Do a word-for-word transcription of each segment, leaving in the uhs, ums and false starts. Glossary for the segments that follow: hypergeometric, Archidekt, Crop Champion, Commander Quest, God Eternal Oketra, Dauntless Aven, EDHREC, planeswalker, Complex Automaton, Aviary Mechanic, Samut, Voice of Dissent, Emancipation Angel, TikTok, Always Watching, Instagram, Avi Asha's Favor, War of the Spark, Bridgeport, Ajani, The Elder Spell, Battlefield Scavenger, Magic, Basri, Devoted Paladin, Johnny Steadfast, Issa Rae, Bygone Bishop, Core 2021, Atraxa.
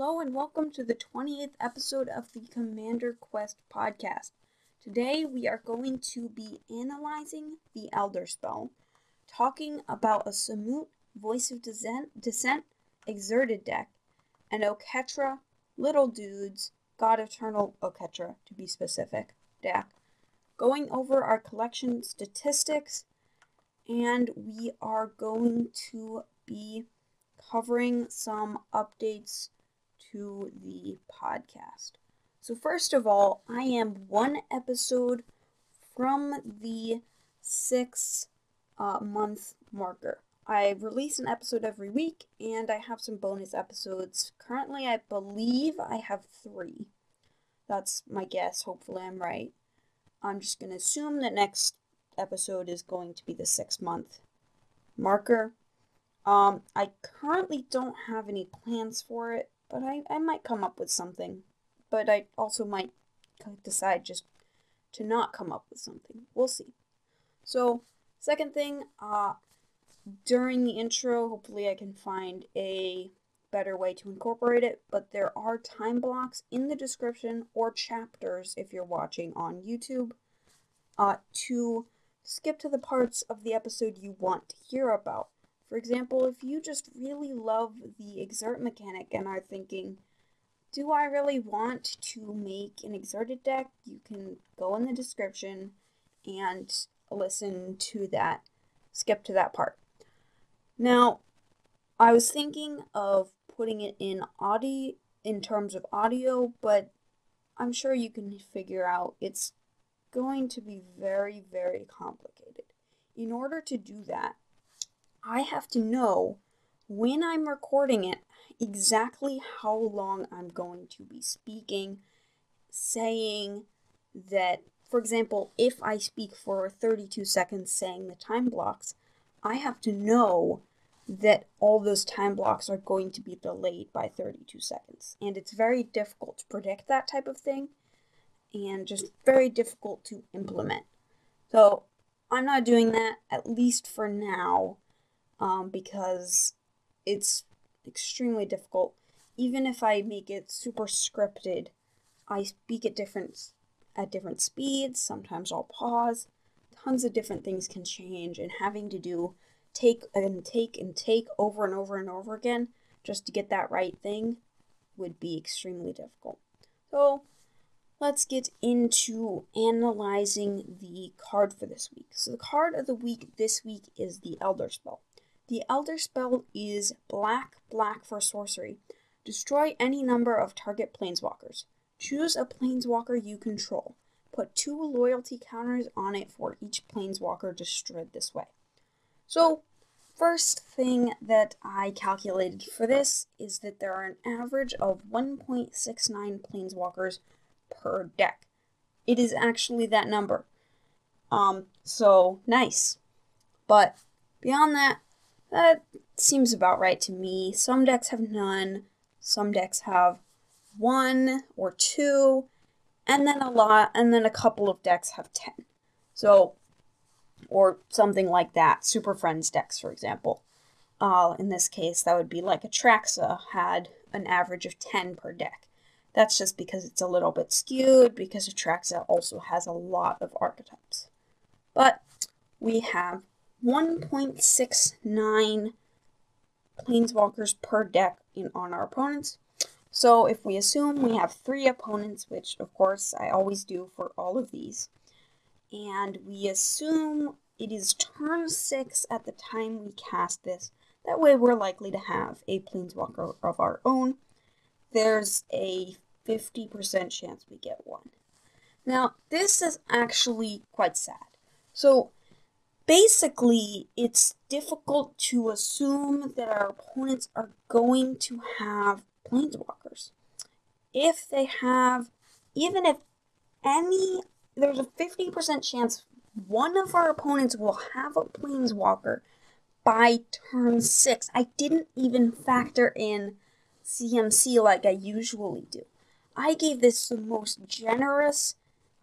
Hello and welcome to the twentieth episode of the Commander Quest podcast. Today we are going to be analyzing The Elder Spell, talking about a Samut, Voice of Dissent, Exerted deck, and Oketra, Little Dudes, God Eternal Oketra to be specific, deck, going over our collection statistics, and we are going to be covering some updates to the podcast. So first of all, I am one episode from the six uh, month marker. I release an episode every week and I have some bonus episodes. Currently, I believe I have three. That's my guess. Hopefully I'm right. I'm just going to assume the next episode is going to be the six month marker. Um, I currently don't have any plans for it, but I, I might come up with something. But I also might decide just to not come up with something. We'll see. So, second thing, uh, during the intro, hopefully I can find a better way to incorporate it, but there are time blocks in the description or chapters, if you're watching on YouTube, uh, to skip to the parts of the episode you want to hear about. For example, if you just really love the exert mechanic and are thinking, do I really want to make an exerted deck? You can go in the description and listen to that, skip to that part. Now, I was thinking of putting it in audio, in terms of audio, but I'm sure you can figure out it's going to be very, very complicated. In order to do that, I have to know when I'm recording it exactly how long I'm going to be speaking, saying that, for example, if I speak for thirty-two seconds saying the time blocks, I have to know that all those time blocks are going to be delayed by thirty-two seconds. And it's very difficult to predict that type of thing and just very difficult to implement. So I'm not doing that, at least for now. Um, because it's extremely difficult. Even if I make it super scripted, I speak at different, at different speeds. Sometimes I'll pause. Tons of different things can change, and having to do take and take and take over and over and over again just to get that right thing would be extremely difficult. So let's get into analyzing the card for this week. So the card of the week this week is the Elder Spell. The Elder Spell is black, black for sorcery. Destroy any number of target planeswalkers. Choose a planeswalker you control. Put two loyalty counters on it for each planeswalker destroyed this way. So, first thing that I calculated for this is that there are an average of one point six nine planeswalkers per deck. It is actually that number. Um, so, nice. But, beyond that, that seems about right to me. Some decks have none, some decks have one or two, and then a lot, and then a couple of decks have ten. So, or something like that. Super Friends decks, for example. Uh, in this case, that would be like Atraxa had an average of ten per deck. That's just because it's a little bit skewed, because Atraxa also has a lot of archetypes. But we have one point six nine planeswalkers per deck in on our opponents. So if we assume we have three opponents, which of course I always do for all of these, and we assume it is turn six at the time we cast this, that way we're likely to have a planeswalker of our own. There's a fifty percent chance we get one. Now, this is actually quite sad. So basically, it's difficult to assume that our opponents are going to have planeswalkers. If they have, even if any, there's a fifty percent chance one of our opponents will have a planeswalker by turn six. I didn't even factor in C M C like I usually do. I gave this the most generous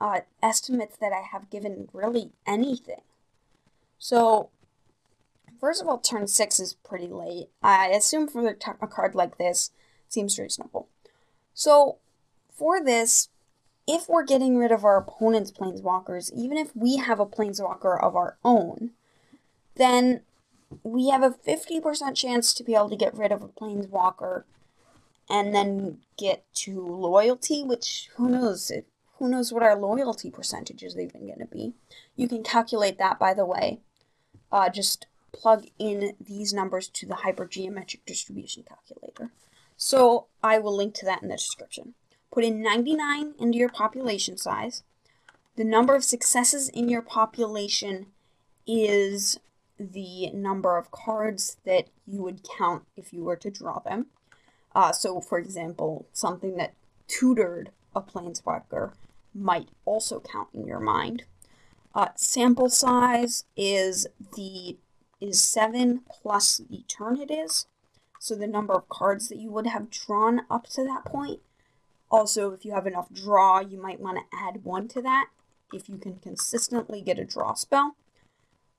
uh, estimates that I have given really anything. So, first of all, turn six is pretty late. I assume for a card like this seems reasonable. So for this, if we're getting rid of our opponent's planeswalkers, even if we have a planeswalker of our own, then we have a fifty percent chance to be able to get rid of a planeswalker and then get to loyalty, which who knows, it, who knows what our loyalty percentage is even going to be. You can calculate that, by the way. Uh, just plug in these numbers to the hypergeometric distribution calculator. So I will link to that in the description. Put in ninety-nine into your population size. The number of successes in your population is the number of cards that you would count if you were to draw them. Uh, so, for example, something that tutored a planeswalker might also count in your mind. Uh, sample size is the is seven plus the turn it is, so the number of cards that you would have drawn up to that point. Also, if you have enough draw, you might want to add one to that if you can consistently get a draw spell.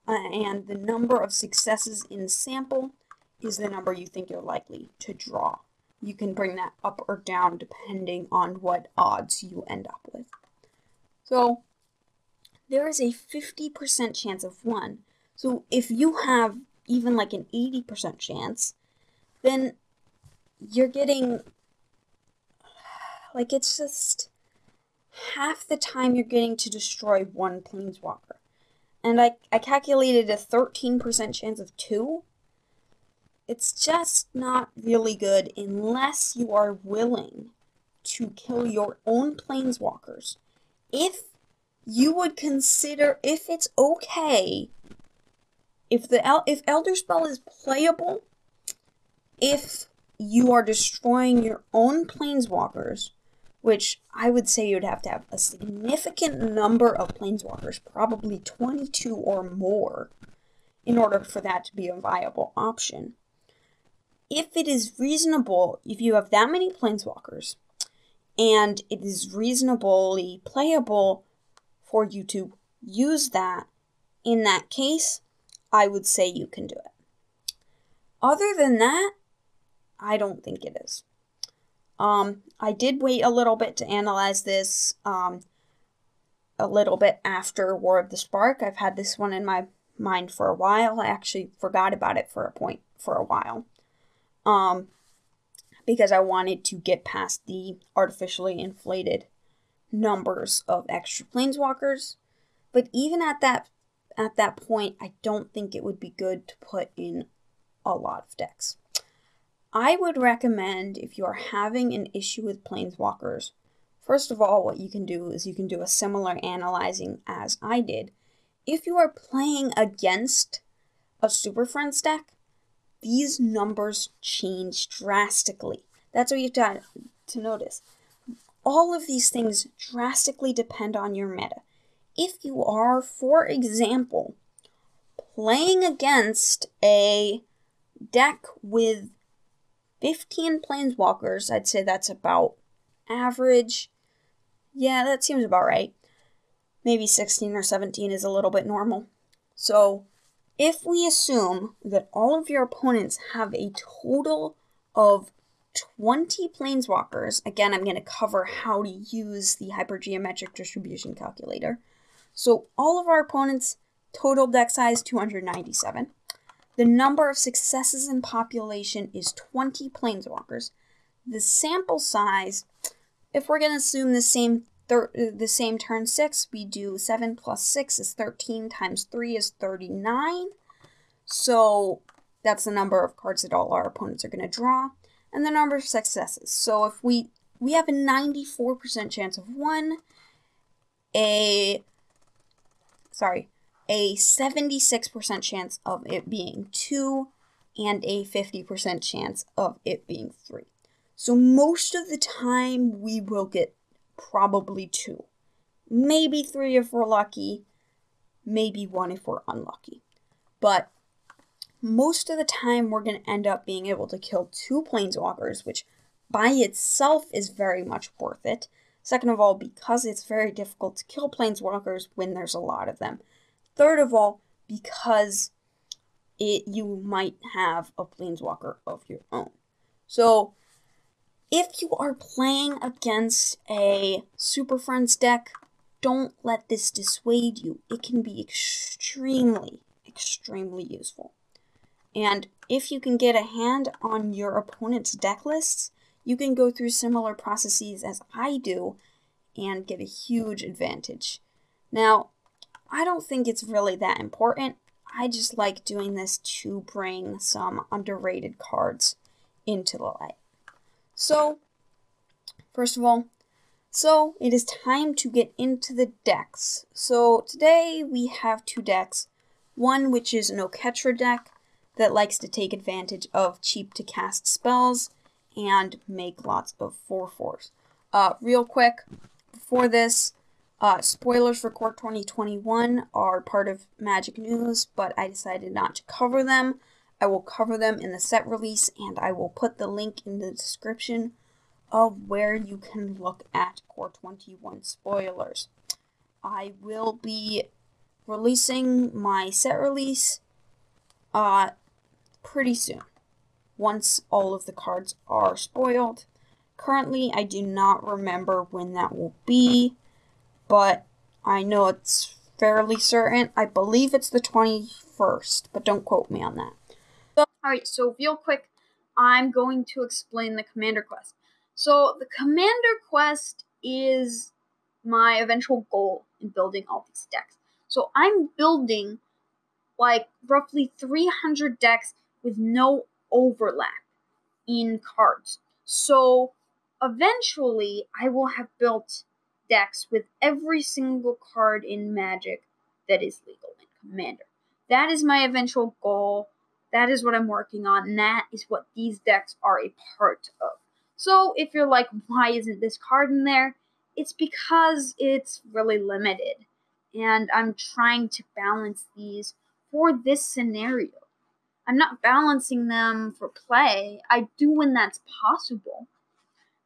Uh, and the number of successes in sample is the number you think you're likely to draw. You can bring that up or down depending on what odds you end up with. So there is a fifty percent chance of one. So if you have even like an eighty percent chance, then you're getting... Like, it's just half the time you're getting to destroy one planeswalker. And I, I calculated a thirteen percent chance of two. It's just not really good unless you are willing to kill your own planeswalkers. If you would consider, if it's okay, if the El if Elder Spell is playable, if you are destroying your own planeswalkers, which I would say you'd have to have a significant number of planeswalkers, probably twenty-two or more, in order for that to be a viable option. If it is reasonable, if you have that many planeswalkers, and it is reasonably playable for you to use that, in that case, I would say you can do it. Other than that, I don't think it is. Um, I did wait a little bit to analyze this um, a little bit after War of the Spark. I've had this one in my mind for a while. I actually forgot about it for a point for a while um, because I wanted to get past the artificially inflated numbers of extra planeswalkers. But even at that at that point, I don't think it would be good to put in a lot of decks. I would recommend, if you are having an issue with planeswalkers, first of all, what you can do is you can do a similar analyzing as I did. If you are playing against a Super Friends deck, these numbers change drastically. That's what you've got to notice. All of these things drastically depend on your meta. If you are, for example, playing against a deck with fifteen planeswalkers, I'd say that's about average. Yeah, that seems about right. Maybe sixteen or seventeen is a little bit normal. So if we assume that all of your opponents have a total of twenty planeswalkers, again, I'm going to cover how to use the hypergeometric distribution calculator. So all of our opponents, total deck size two hundred ninety-seven. The number of successes in population is twenty planeswalkers. The sample size, if we're going to assume the same the same turn six, we do seven plus six is thirteen times three is thirty-nine. So that's the number of cards that all our opponents are going to draw, and the number of successes. So if we we have a ninety-four percent chance of one, a sorry. a seventy-six percent chance of it being two, and a fifty percent chance of it being three. So most of the time we will get probably two, maybe three if we're lucky, maybe one if we're unlucky. But most of the time we're going to end up being able to kill two planeswalkers, which by itself is very much worth it. Second of all, because it's very difficult to kill planeswalkers when there's a lot of them. Third of all, because it you might have a planeswalker of your own. So If you are playing against a Super Friends deck, don't let this dissuade you. It can be extremely, extremely useful. And if you can get a hand on your opponent's deck lists, you can go through similar processes as I do and get a huge advantage. Now, I don't think it's really that important. I just like doing this to bring some underrated cards into the light. So, first of all, so it is time to get into the decks. So today we have two decks, one which is an Oketra deck that likes to take advantage of cheap to cast spells and make lots of four fours. Uh, real quick, before this, uh, spoilers for Core twenty twenty-one are part of Magic News, but I decided not to cover them. I will cover them in the set release, and I will put the link in the description of where you can look at Core twenty-one spoilers. I will be releasing my set release uh, pretty soon, once all of the cards are spoiled. Currently, I do not remember when that will be, but I know it's fairly certain. I believe it's the twenty-first, but don't quote me on that. Alright, so real quick, I'm going to explain the Commander Quest. So, the Commander Quest is my eventual goal in building all these decks. So, I'm building, like, roughly three hundred decks with no overlap in cards. So, eventually, I will have built decks with every single card in Magic that is legal in Commander. That is my eventual goal. That is what I'm working on, and that is what these decks are a part of. So if you're like, why isn't this card in there? It's because it's really limited, and I'm trying to balance these for this scenario. I'm not balancing them for play. I do when that's possible,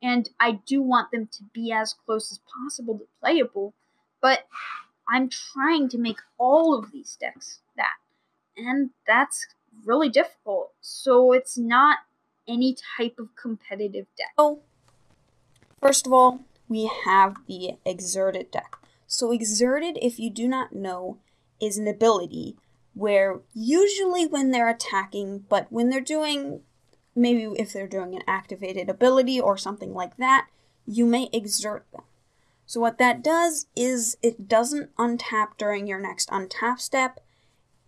and I do want them to be as close as possible to playable, but I'm trying to make all of these decks that, and that's really difficult, so it's not any type of competitive deck. So, first of all, we have the Exerted deck. So Exerted, if you do not know, is an ability where usually when they're attacking, but when they're doing, maybe if they're doing an activated ability or something like that, you may exert them. So what that does is it doesn't untap during your next untap step,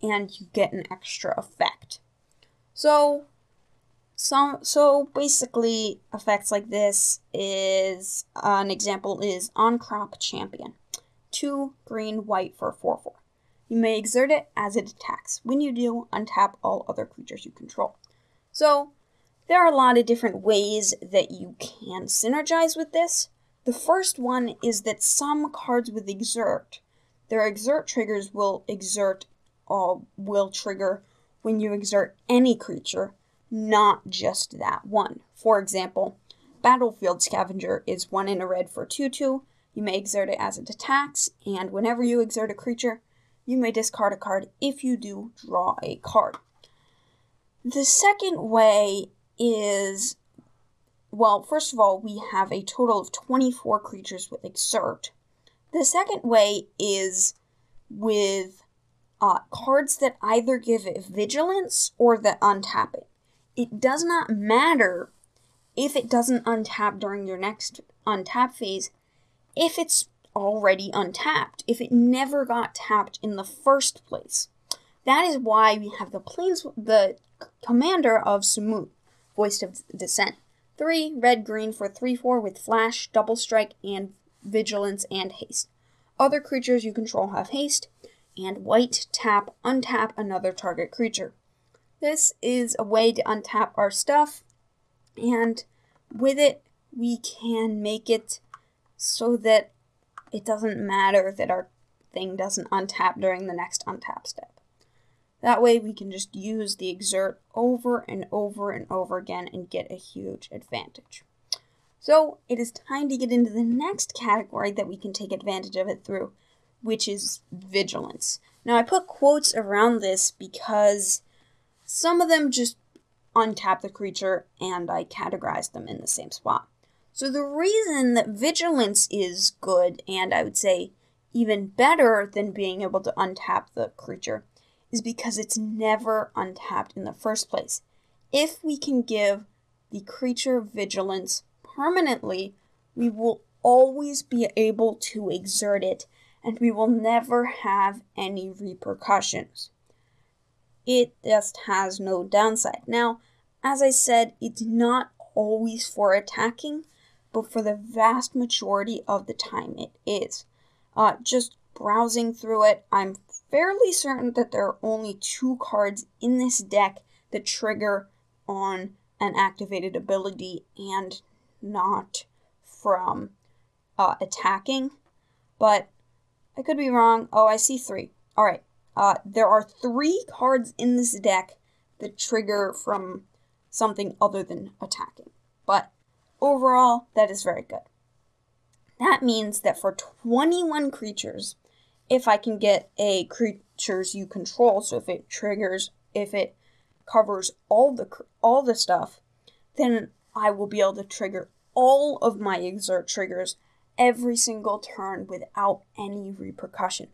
and you get an extra effect. So, some so basically, effects like this is uh, an example is on Crop Champion, two green white for four four. You may exert it as it attacks. When you do, untap all other creatures you control. So, there are a lot of different ways that you can synergize with this. The first one is that some cards with exert, their exert triggers will exert. All will trigger when you exert any creature, not just that one. For example, Battlefield Scavenger is one in a red for two two. You may exert it as it attacks, and whenever you exert a creature, you may discard a card. If you do, draw a card. The second way is, well, first of all, we have a total of twenty-four creatures with exert. The second way is with Uh, cards that either give it vigilance or that untap it. It does not matter if it doesn't untap during your next untap phase if it's already untapped, if it never got tapped in the first place. That is why we have the planes, the commander of Samut, Voice of Dissent. three red green for three four with flash, double strike, and vigilance and haste. Other creatures you control have haste. And white, tap, untap another target creature. This is a way to untap our stuff, and with it, we can make it so that it doesn't matter that our thing doesn't untap during the next untap step. That way, we can just use the exert over and over and over again and get a huge advantage. So, it is time to get into the next category that we can take advantage of it through, which is vigilance. Now I put quotes around this because some of them just untap the creature, and I categorize them in the same spot. So the reason that Vigilance is good, and I would say even better than being able to untap the creature, is because it's never untapped in the first place. If we can give the creature Vigilance permanently, we will always be able to exert it, and we will never have any repercussions. It just has no downside. Now, as I said, it's not always for attacking, but for the vast majority of the time it is. Uh, just browsing through it, I'm fairly certain that there are only two cards in this deck that trigger on an activated ability and not from uh, attacking, but I could be wrong. Oh, I see three. All right. Uh, there are three cards in this deck that trigger from something other than attacking. But overall, that is very good. That means that for twenty-one creatures, if I can get a creatures you control, so if it triggers, if it covers all the all the stuff, then I will be able to trigger all of my exert triggers every single turn without any repercussion.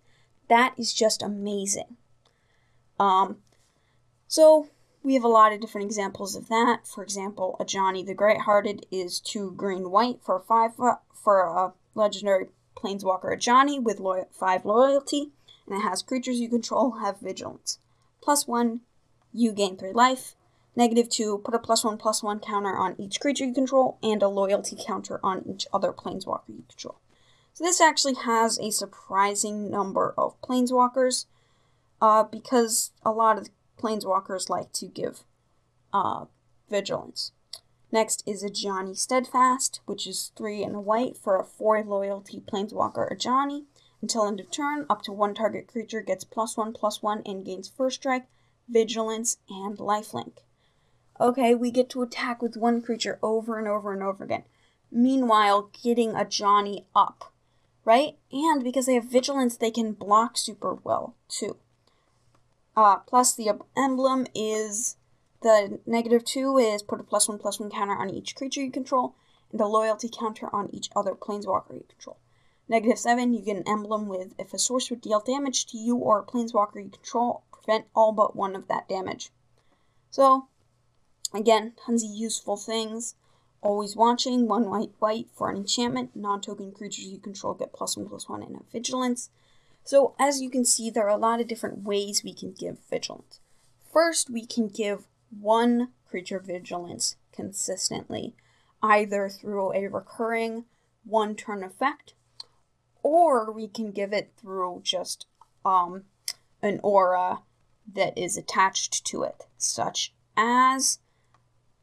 That is just amazing. Um, so we have a lot of different examples of that. For example, a Johnny the Great-Hearted is two green white for five uh, for a legendary planeswalker Ajani with lo five loyalty, and it has creatures you control have vigilance. Plus one, you gain three life. Negative two, put a plus one plus one counter on each creature you control and a loyalty counter on each other planeswalker you control. So this actually has a surprising number of planeswalkers, uh, because a lot of planeswalkers like to give uh, vigilance. Next is a Johnny Steadfast, which is three and a white for a four loyalty planeswalker Ajani. Until end of turn, up to one target creature gets plus one plus one and gains first strike, vigilance, and lifelink. Okay, we get to attack with one creature over and over and over again. Meanwhile, getting Ajani up. Right? And because they have vigilance, they can block super well, too. Uh, plus, the emblem is the negative two is put a plus one, plus one counter on each creature you control, and a loyalty counter on each other planeswalker you control. Negative seven, you get an emblem with, if a sorcerer deals damage to you or a planeswalker you control, prevent all but one of that damage. So, again, tons of useful things. Always Watching, one white white for an enchantment. Non-token creatures you control get plus one plus one and a vigilance. So as you can see, there are a lot of different ways we can give vigilance. First, we can give one creature vigilance consistently, either through a recurring one turn effect, or we can give it through just um, an aura that is attached to it, such as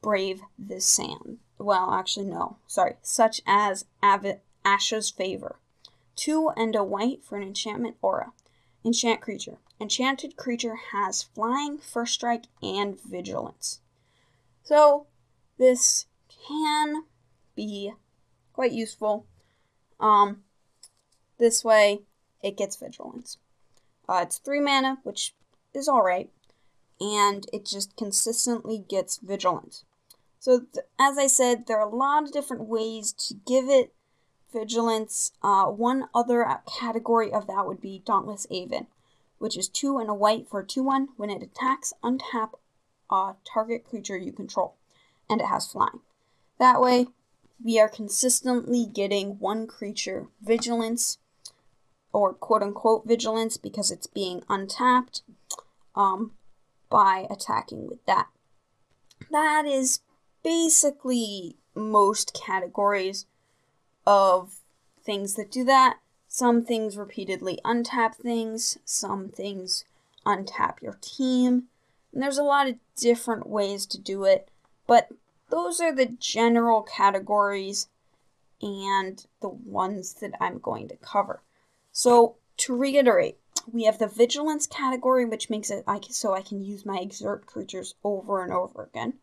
Brave the Sand. Well, actually, no. Sorry. Such as Avi Asha's Favor. Two and a white for an enchantment aura. Enchant creature. Enchanted creature has flying, first strike, and vigilance. So, this can be quite useful. Um, this way, it gets vigilance. Uh, it's three mana, which is alright. And it just consistently gets vigilance. So, as I said, there are a lot of different ways to give it vigilance. Uh, one other category of that would be Dauntless Aven, which is two and a white for two one. When it attacks, untap a target creature you control, and it has flying. That way, we are consistently getting one creature vigilance, or quote-unquote vigilance, because it's being untapped um, by attacking with that. That is basically most categories of things that do that. Some things repeatedly untap things, some things untap your team, and there's a lot of different ways to do it, but those are the general categories and the ones that I'm going to cover. So to reiterate, we have the vigilance category, which makes it I can, so I can use my exert creatures over and over again.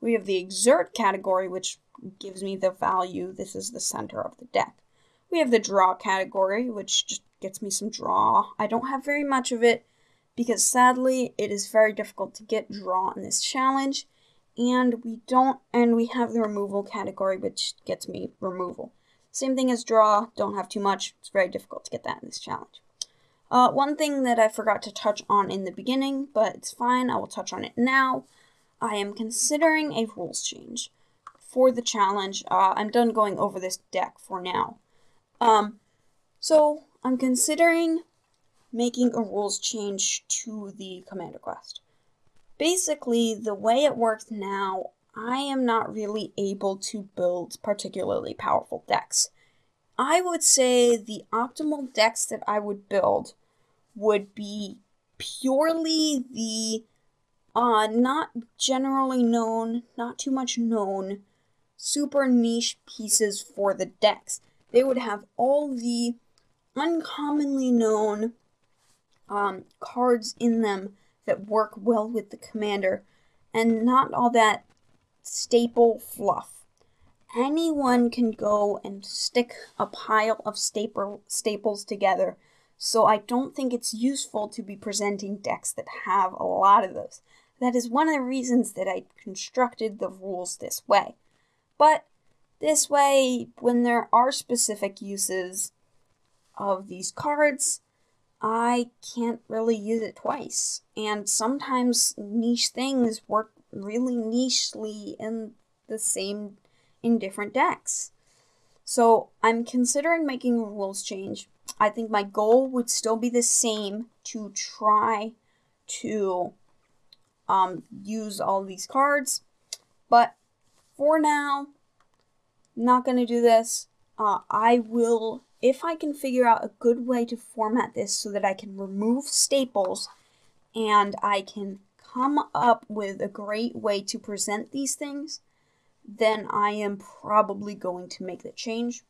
We have the exert category, which gives me the value. This is the center of the deck. We have the draw category, which just gets me some draw. I don't have very much of it because sadly it is very difficult to get draw in this challenge. and we don't, and we have the removal category, which gets me removal. Same thing as draw, don't have too much. It's very difficult to get that in this challenge. Uh, one thing that I forgot to touch on in the beginning, but it's fine, I will touch on it now. I am considering a rules change for the challenge. Uh, I'm done going over this deck for now. Um, so I'm considering making a rules change to the Commander Quest. Basically, the way it works now, I am not really able to build particularly powerful decks. I would say the optimal decks that I would build would be purely the uh, not generally known, not too much known, super niche pieces for the decks. They would have all the uncommonly known um, cards in them that work well with the commander, and not all that staple fluff. Anyone can go and stick a pile of staple staples together, so I don't think it's useful to be presenting decks that have a lot of those. That is one of the reasons that I constructed the rules this way. But this way, when there are specific uses of these cards, I can't really use it twice. And sometimes niche things work really nichely in the same in different decks. So I'm considering making a rules change. I think my goal would still be the same, to try to um, use all these cards, but for now, not going to do this. Uh, I will, if I can figure out a good way to format this so that I can remove staples and I can come up with a great way to present these things, then I am probably going to make the change.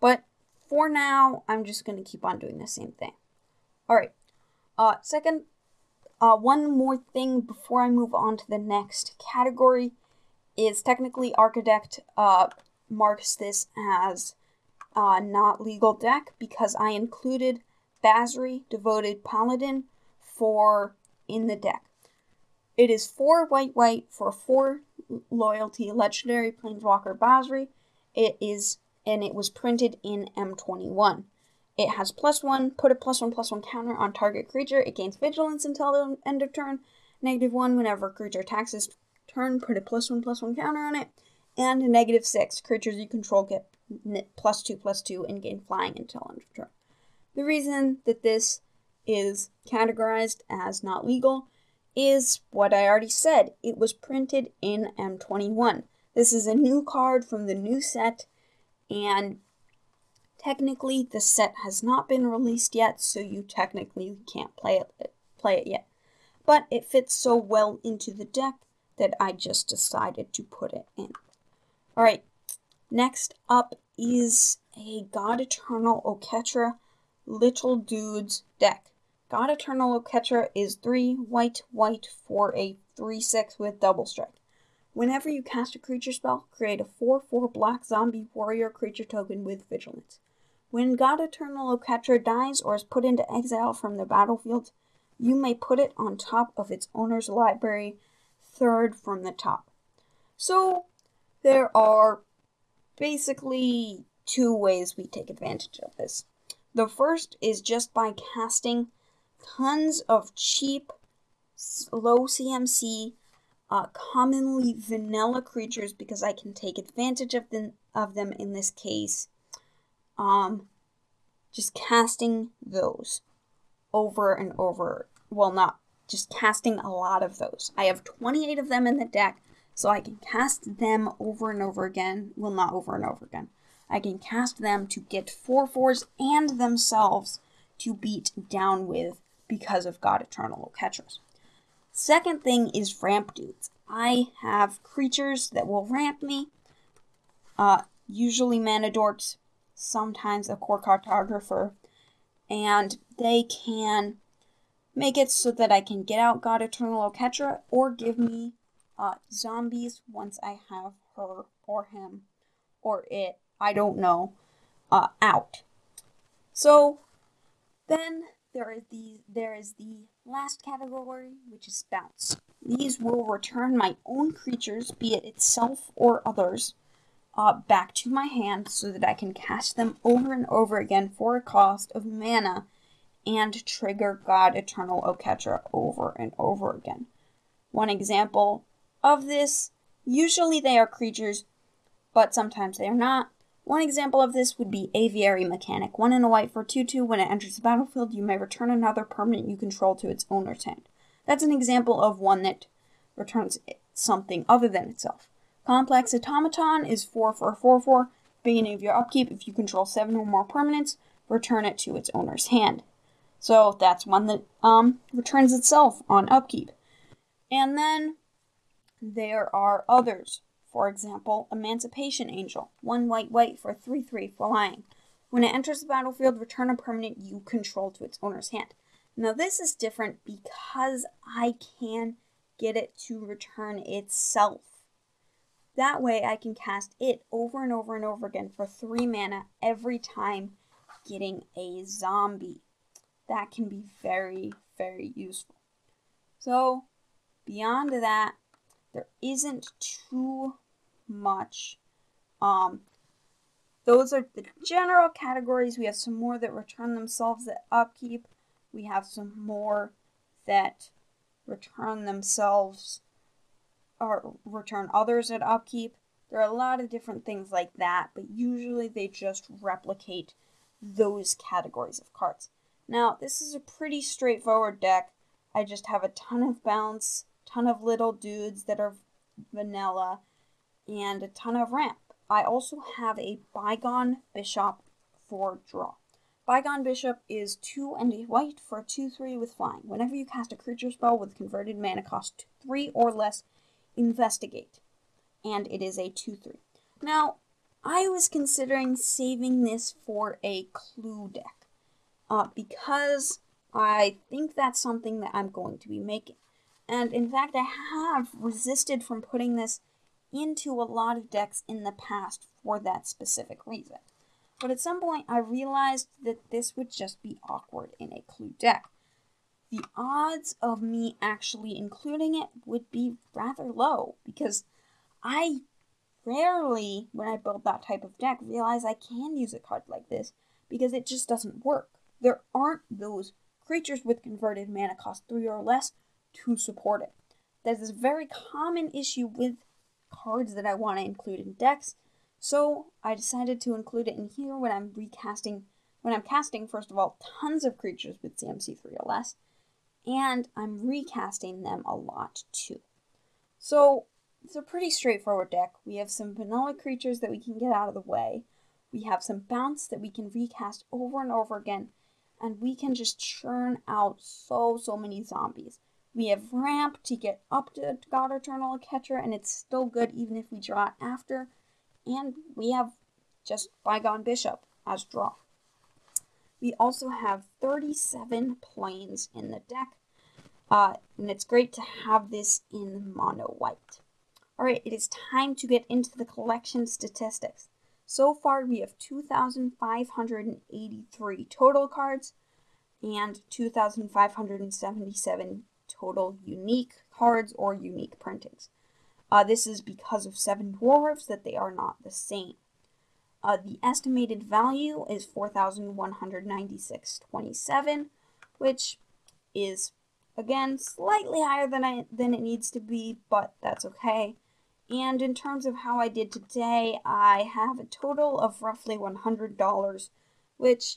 But for now, I'm just going to keep on doing the same thing. Alright, uh, second, uh, one more thing before I move on to the next category is technically Archidekt uh, marks this as uh, not legal deck because I included Basri, Devoted Paladin, for in the deck. It is four white white for four loyalty legendary planeswalker Basri. It is, and it was printed in M twenty-one. It has plus one, put a plus one plus one counter on target creature. It gains vigilance until the end of turn. Negative one whenever creature attacks this turn, put a plus one plus one counter on it, and a negative six. Creatures you control get plus two plus two and gain flying until end of turn. The reason that this is categorized as not legal is what I already said. It was printed in M twenty-one. This is a new card from the new set, and technically the set has not been released yet, so you technically can't play it, play it yet. But it fits so well into the deck that I just decided to put it in. Alright, next up is a God Eternal Oketra Little Dudes deck. God Eternal Oketra is three white white for a three six with double strike. Whenever you cast a creature spell, create a four four black zombie warrior creature token with vigilance. When God Eternal Oketra dies or is put into exile from the battlefield, you may put it on top of its owner's library, third from the top. So there are basically two ways we take advantage of this. The first is just by casting tons of cheap, low C M C, uh, commonly vanilla creatures, because I can take advantage of them, of them in this case. Um, just casting those over and over. Well, not just casting a lot of those. I have twenty-eight of them in the deck, so I can cast them over and over again. Well, not over and over again. I can cast them to get four fours and themselves to beat down with because of God Eternal Oketras. Second thing is ramp dudes. I have creatures that will ramp me, uh, usually mana dorks, sometimes a core cartographer, and they can make it so that I can get out God Eternal Oketra or give me uh, zombies once I have her or him or it, I don't know, uh, out. So then there is the, there is the last category, which is bounce. These will return my own creatures, be it itself or others, uh, back to my hand so that I can cast them over and over again for a cost of mana and trigger God Eternal Oketra over and over again. One example of this, usually they are creatures, but sometimes they are not. One example of this would be Aviary Mechanic. One in a white for two two. When it enters the battlefield, you may return another permanent you control to its owner's hand. That's an example of one that returns something other than itself. Complex Automaton is four four four four. Beginning of your upkeep, if you control seven or more permanents, return it to its owner's hand. So that's one that um, returns itself on upkeep. And then there are others. For example, Emancipation Angel, one white white for three three flying. When it enters the battlefield, return a permanent you control to its owner's hand. Now this is different because I can get it to return itself. That way I can cast it over and over and over again for three mana every time getting a zombie. That can be very, very useful. So beyond that, there isn't too much. Um, those are the general categories. We have some more that return themselves at upkeep. We have some more that return themselves or return others at upkeep. There are a lot of different things like that, but usually they just replicate those categories of cards. Now, this is a pretty straightforward deck. I just have a ton of bounce, ton of little dudes that are vanilla, and a ton of ramp. I also have a Bygone Bishop for draw. Bygone Bishop is two and a white for two three with flying. Whenever you cast a creature spell with converted mana cost three or less, investigate. And it is a two three. Now, I was considering saving this for a clue deck, uh, because I think that's something that I'm going to be making. And in fact, I have resisted from putting this into a lot of decks in the past for that specific reason. But at some point, I realized that this would just be awkward in a clue deck. The odds of me actually including it would be rather low, because I rarely, when I build that type of deck, realize I can use a card like this, because it just doesn't work. There aren't those creatures with converted mana cost three or less to support it. That is a very common issue with cards that I want to include in decks, so I decided to include it in here when I'm recasting, when I'm casting, first of all, tons of creatures with C M C three or less, and I'm recasting them a lot too. So it's a pretty straightforward deck. We have some vanilla creatures that we can get out of the way, we have some bounce that we can recast over and over again, and we can just churn out so, so many zombies. We have ramp to get up to God Eternal Oketra, and it's still good even if we draw it after. And we have just Bygone Bishop as draw. We also have thirty-seven planes in the deck, uh, and it's great to have this in mono white. Alright, it is time to get into the collection statistics. So far we have two thousand five hundred eighty-three total cards and two thousand five hundred seventy-seven total unique cards or unique printings. Uh, this is because of seven dwarves that they are not the same. Uh, the estimated value is four thousand one hundred ninety-six dollars and twenty-seven cents, which is, again, slightly higher than, I, than it needs to be, but that's okay. And in terms of how I did today, I have a total of roughly one hundred dollars, which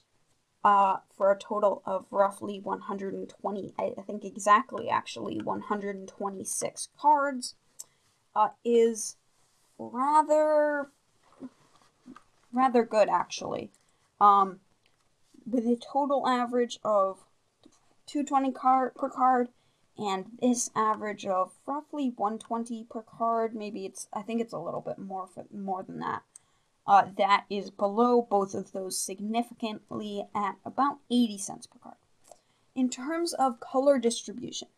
Uh, for a total of roughly one hundred twenty, I think exactly actually one hundred twenty-six cards, uh, is rather, rather good actually. Um, with a total average of two hundred twenty card per card, and this average of roughly one hundred twenty per card, maybe it's, I think it's a little bit more for, more than that. Uh, that is below both of those significantly at about eighty cents per card. In terms of color distribution,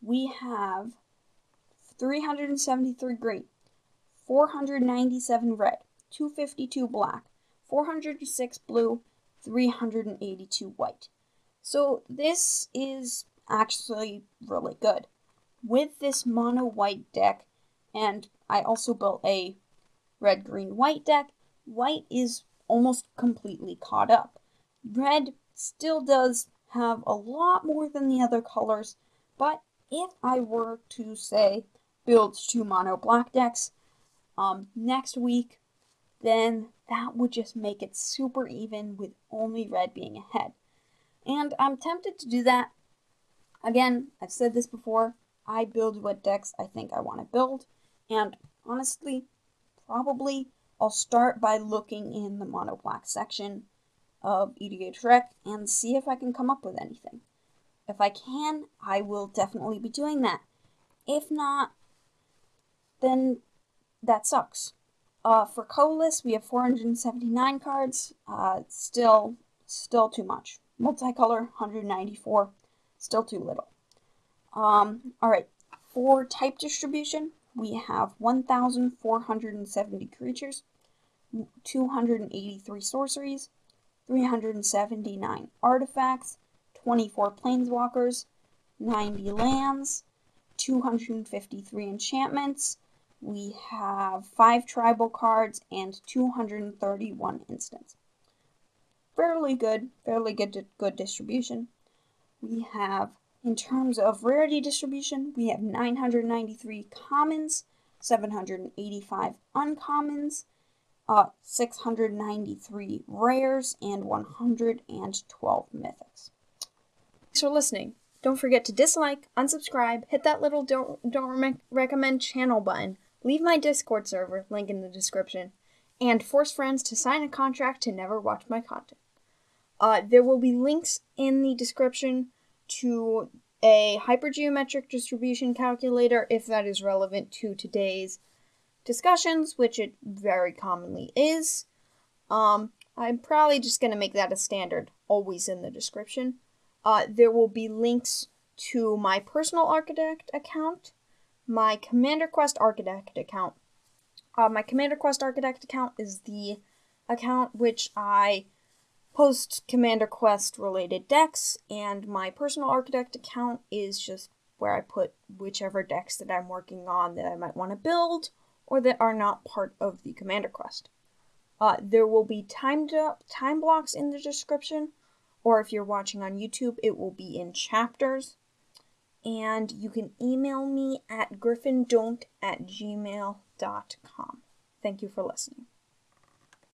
we have three hundred seventy-three green, four hundred ninety-seven red, two hundred fifty-two black, four hundred six blue, three hundred eighty-two white. So this is actually really good. With this mono white deck, and I also built a red green white deck, white is almost completely caught up. Red still does have a lot more than the other colors, but if I were to, say, build two mono black decks um, next week, then that would just make it super even with only red being ahead. And I'm tempted to do that. Again, I've said this before, I build what decks I think I want to build, and honestly, probably I'll start by looking in the mono black section of EDHREC and see if I can come up with anything. If I can, I will definitely be doing that. If not, then that sucks. Uh, for colorless, we have four hundred seventy-nine cards, uh, still, still too much. Multicolor, one hundred ninety-four, still too little. Um, alright, for type distribution, we have one thousand four hundred seventy creatures, two hundred eighty-three sorceries, three hundred seventy-nine artifacts, twenty-four planeswalkers, ninety lands, two hundred fifty-three enchantments, we have five tribal cards, and two hundred thirty-one instants. Fairly good, fairly good, good distribution. We have, in terms of rarity distribution, we have nine hundred ninety-three commons, seven hundred eighty-five uncommons, uh, six hundred ninety-three rares, and one hundred twelve mythics. Thanks for listening. Don't forget to dislike, unsubscribe, hit that little don't, don't recommend channel button, leave my Discord server, link in the description, and force friends to sign a contract to never watch my content. Uh, there will be links in the description to a hypergeometric distribution calculator if that is relevant to today's discussions, which it very commonly is. Um, I'm probably just going to make that a standard, always in the description. Uh, there will be links to my personal Archidekt account, my Commander Quest Archidekt account. Uh, my Commander Quest Archidekt account is the account which I post Commander Quest related decks, and my personal Archidekt account is just where I put whichever decks that I'm working on that I might want to build or that are not part of the Commander Quest. Uh, there will be timed up time blocks in the description, or if you're watching on YouTube, it will be in chapters. And you can email me at griffindonk at gmail dot com. Thank you for listening.